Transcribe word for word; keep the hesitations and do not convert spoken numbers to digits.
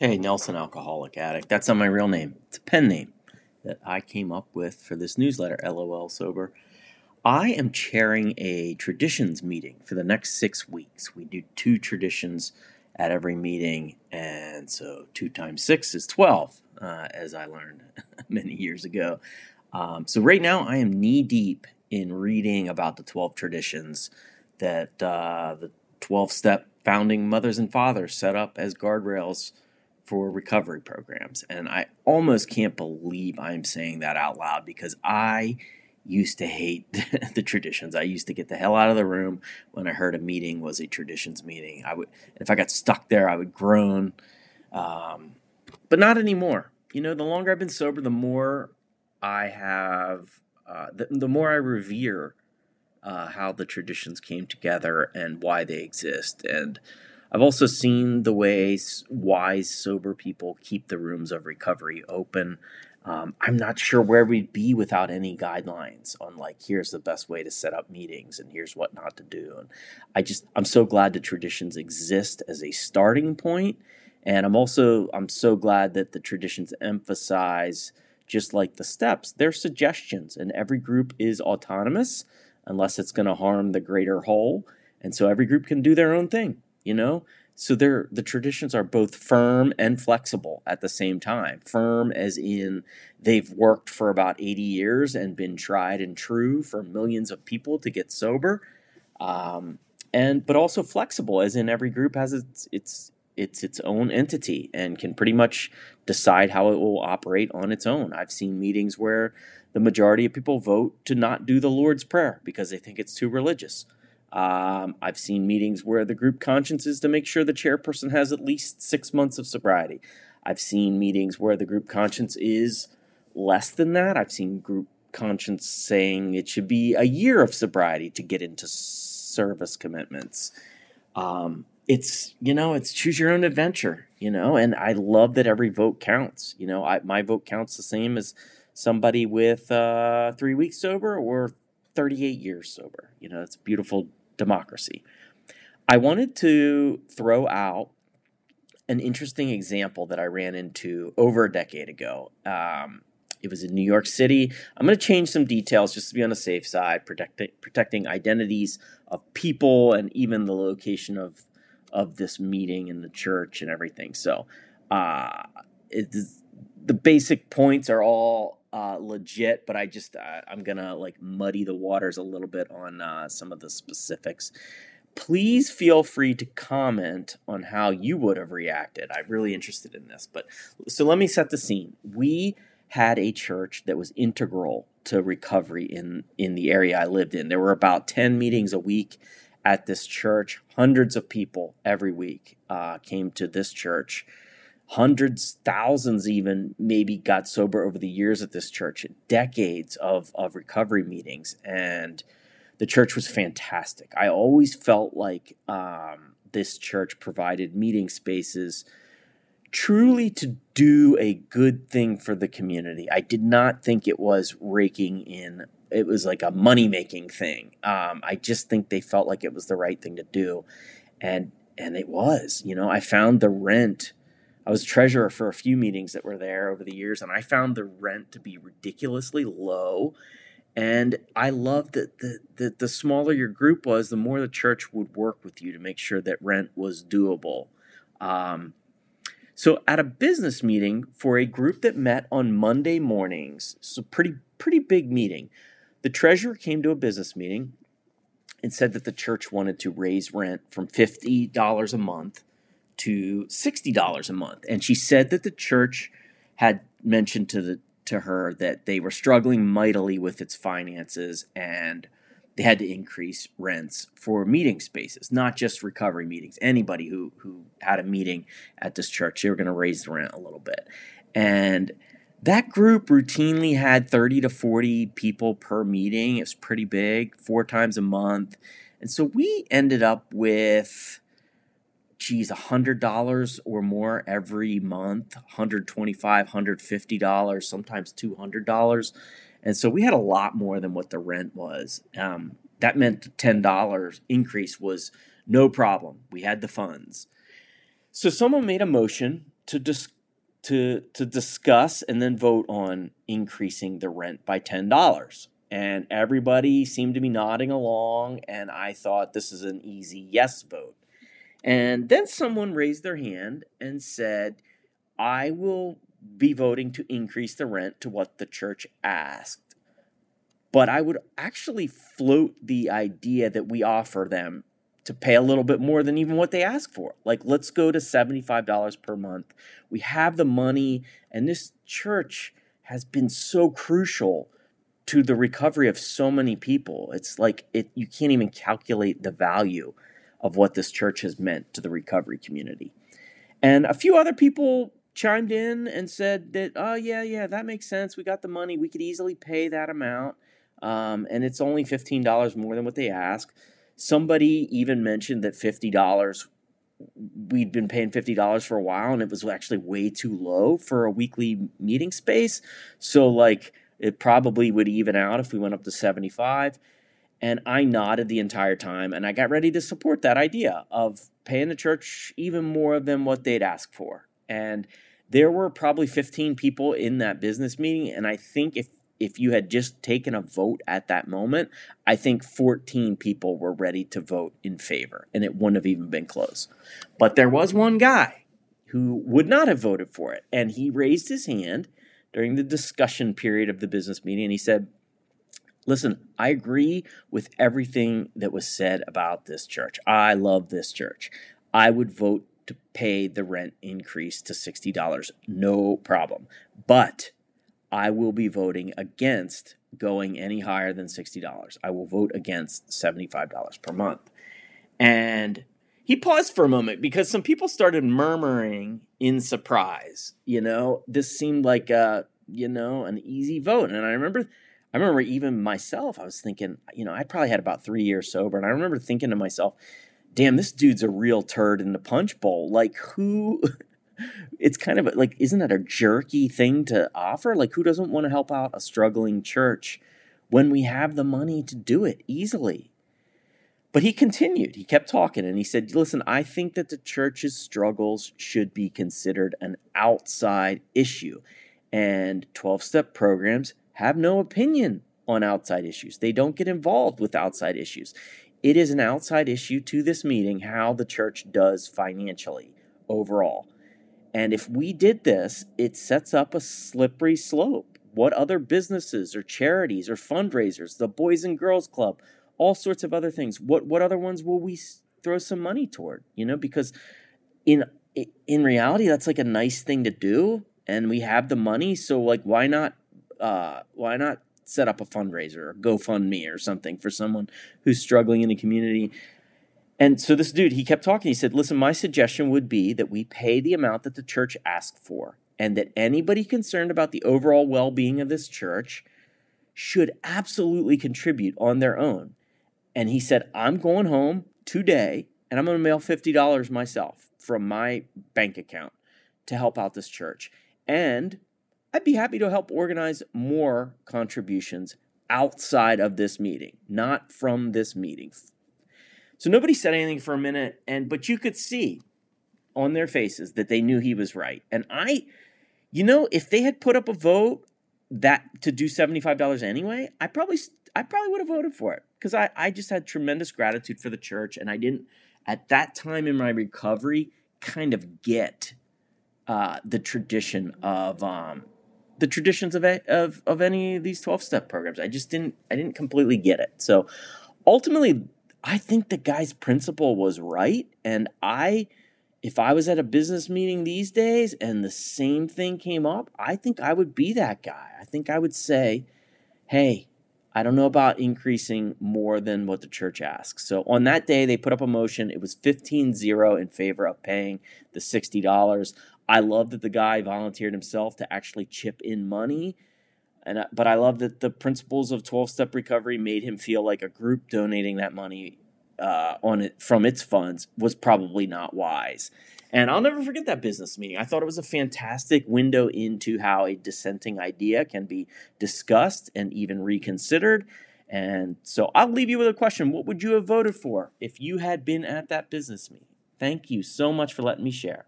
Hey, Nelson Alcoholic Addict. That's not my real name. It's a pen name that I came up with for this newsletter, LOL Sober. I am chairing a traditions meeting for the next six weeks. We do two traditions at every meeting, and so two times six is twelve, uh, as I learned many years ago. Um, so right now I am knee-deep in reading about the twelve traditions that uh, the twelve-step founding mothers and fathers set up as guardrails for recovery programs. And I almost can't believe I'm saying that out loud, because I used to hate the traditions. I used to get the hell out of the room when I heard a meeting was a traditions meeting. I would, if I got stuck there, I would groan, um, but not anymore. You know, the longer I've been sober, the more I have, uh, the, the more I revere uh, how the traditions came together and why they exist. And I've also seen the ways wise, sober people keep the rooms of recovery open. Um, I'm not sure where we'd be without any guidelines on, like, here's the best way to set up meetings and here's what not to do. And I just, I'm so glad the traditions exist as a starting point. And I'm also, I'm so glad that the traditions emphasize, just like the steps, they're suggestions, and every group is autonomous unless it's going to harm the greater whole. And so every group can do their own thing. You know, so they're, the traditions are both firm and flexible at the same time. Firm as in they've worked for about eighty years and been tried and true for millions of people to get sober. Um, and but also flexible as in every group has its its its its own entity and can pretty much decide how it will operate on its own. I've seen meetings where the majority of people vote to not do the Lord's Prayer because they think it's too religious. Um, I've seen meetings where the group conscience is to make sure the chairperson has at least six months of sobriety. I've seen meetings where the group conscience is less than that. I've seen group conscience saying it should be a year of sobriety to get into service commitments. Um, it's, you know, it's choose your own adventure, you know, and I love that every vote counts. You know, I, my vote counts the same as somebody with uh, three weeks sober or thirty-eight years sober. You know, it's beautiful democracy. I wanted to throw out an interesting example that I ran into over a decade ago. Um, it was in New York City. I'm going to change some details just to be on the safe side, protect, protecting identities of people and even the location of of this meeting and the church and everything. So uh, it, the basic points are all Uh, legit, but I just, uh, I'm going to like muddy the waters a little bit on uh, some of the specifics. Please feel free to comment on how you would have reacted. I'm really interested in this, but so let me set the scene. We had a church that was integral to recovery in, in the area I lived in. There were about ten meetings a week at this church. Hundreds of people every week uh, came to this church. Hundreds, thousands even, maybe got sober over the years at this church, decades of, of recovery meetings. And the church was fantastic. I always felt like um, this church provided meeting spaces truly to do a good thing for the community. I did not think it was raking in. It was like a money-making thing. Um, I just think they felt like it was the right thing to do. And, and it was, you know, I found the rent. I was treasurer for a few meetings that were there over the years, and I found the rent to be ridiculously low. And I loved that the, the, the smaller your group was, the more the church would work with you to make sure that rent was doable. Um, so at a business meeting for a group that met on Monday mornings, so pretty pretty big meeting, the treasurer came to a business meeting and said that the church wanted to raise rent from fifty dollars a month to sixty dollars a month. And she said that the church had mentioned to the, to her that they were struggling mightily with its finances and they had to increase rents for meeting spaces, not just recovery meetings. Anybody who, who had a meeting at this church, they were going to raise the rent a little bit. And that group routinely had thirty to forty people per meeting. It was pretty big, four times a month. And so we ended up with geez, one hundred dollars or more every month, one hundred twenty-five dollars, one hundred fifty dollars, sometimes two hundred dollars. And so we had a lot more than what the rent was. Um, that meant ten dollars increase was no problem. We had the funds. So someone made a motion to dis- to to discuss and then vote on increasing the rent by ten dollars. And everybody seemed to be nodding along, and I thought this is an easy yes vote. And then someone raised their hand and said, I will be voting to increase the rent to what the church asked, but I would actually float the idea that we offer them to pay a little bit more than even what they ask for. Like, let's go to seventy-five dollars per month. We have the money, and this church has been so crucial to the recovery of so many people. It's like it you can't even calculate the value of what this church has meant to the recovery community. And a few other people chimed in and said that, oh, yeah, yeah, that makes sense. We got the money. We could easily pay that amount. Um, and it's only fifteen dollars more than what they ask. Somebody even mentioned that fifty dollars, we'd been paying fifty dollars for a while, and it was actually way too low for a weekly meeting space. So, like, it probably would even out if we went up to seventy-five. And I nodded the entire time, and I got ready to support that idea of paying the church even more than what they'd asked for. And there were probably fifteen people in that business meeting, and I think if if you had just taken a vote at that moment, I think fourteen people were ready to vote in favor, and it wouldn't have even been close. But there was one guy who would not have voted for it, and he raised his hand during the discussion period of the business meeting, and he said, listen, I agree with everything that was said about this church. I love this church. I would vote to pay the rent increase to sixty dollars, no problem. But I will be voting against going any higher than sixty dollars. I will vote against seventy-five dollars per month. And he paused for a moment because some people started murmuring in surprise. You know, this seemed like a, you know, an easy vote. And I remember, I remember even myself, I was thinking, you know, I probably had about three years sober. And I remember thinking to myself, damn, this dude's a real turd in the punch bowl. Like, who... It's kind of like, isn't that a jerky thing to offer? Like, who doesn't want to help out a struggling church when we have the money to do it easily? But he continued. He kept talking, and he said, listen, I think that the church's struggles should be considered an outside issue. And twelve-step programs have no opinion on outside issues. They don't get involved with outside issues. It is an outside issue to this meeting how the church does financially overall. And if we did this, it sets up a slippery slope. What other businesses or charities or fundraisers, the Boys and Girls Club, all sorts of other things, what what other ones will we throw some money toward? You know, because in in reality, that's like a nice thing to do, and we have the money, so like why not uh, why not set up a fundraiser or GoFundMe or something for someone who's struggling in a community? And so this dude, he kept talking. He said, listen, my suggestion would be that we pay the amount that the church asked for, and that anybody concerned about the overall well-being of this church should absolutely contribute on their own. And he said, I'm going home today, and I'm going to mail fifty dollars myself from my bank account to help out this church. And I'd be happy to help organize more contributions outside of this meeting, not from this meeting. So nobody said anything for a minute, and but you could see on their faces that they knew he was right. And I, you know, if they had put up a vote that to do seventy-five dollars anyway, I probably I probably would have voted for it, because I, I just had tremendous gratitude for the church, and I didn't, at that time in my recovery, kind of get uh, the tradition of um, the traditions of, of of any of these twelve-step programs. I just didn't I didn't completely get it. So ultimately, I think the guy's principle was right, and I, if I was at a business meeting these days and the same thing came up, I think I would be that guy. I think I would say, hey, I don't know about increasing more than what the church asks. So on that day, they put up a motion. It was fifteen zero in favor of paying the sixty dollars. I love that the guy volunteered himself to actually chip in money. And, but I love that the principles of twelve-step recovery made him feel like a group donating that money uh, on it, from its funds was probably not wise. And I'll never forget that business meeting. I thought it was a fantastic window into how a dissenting idea can be discussed and even reconsidered. And so I'll leave you with a question. What would you have voted for if you had been at that business meeting? Thank you so much for letting me share.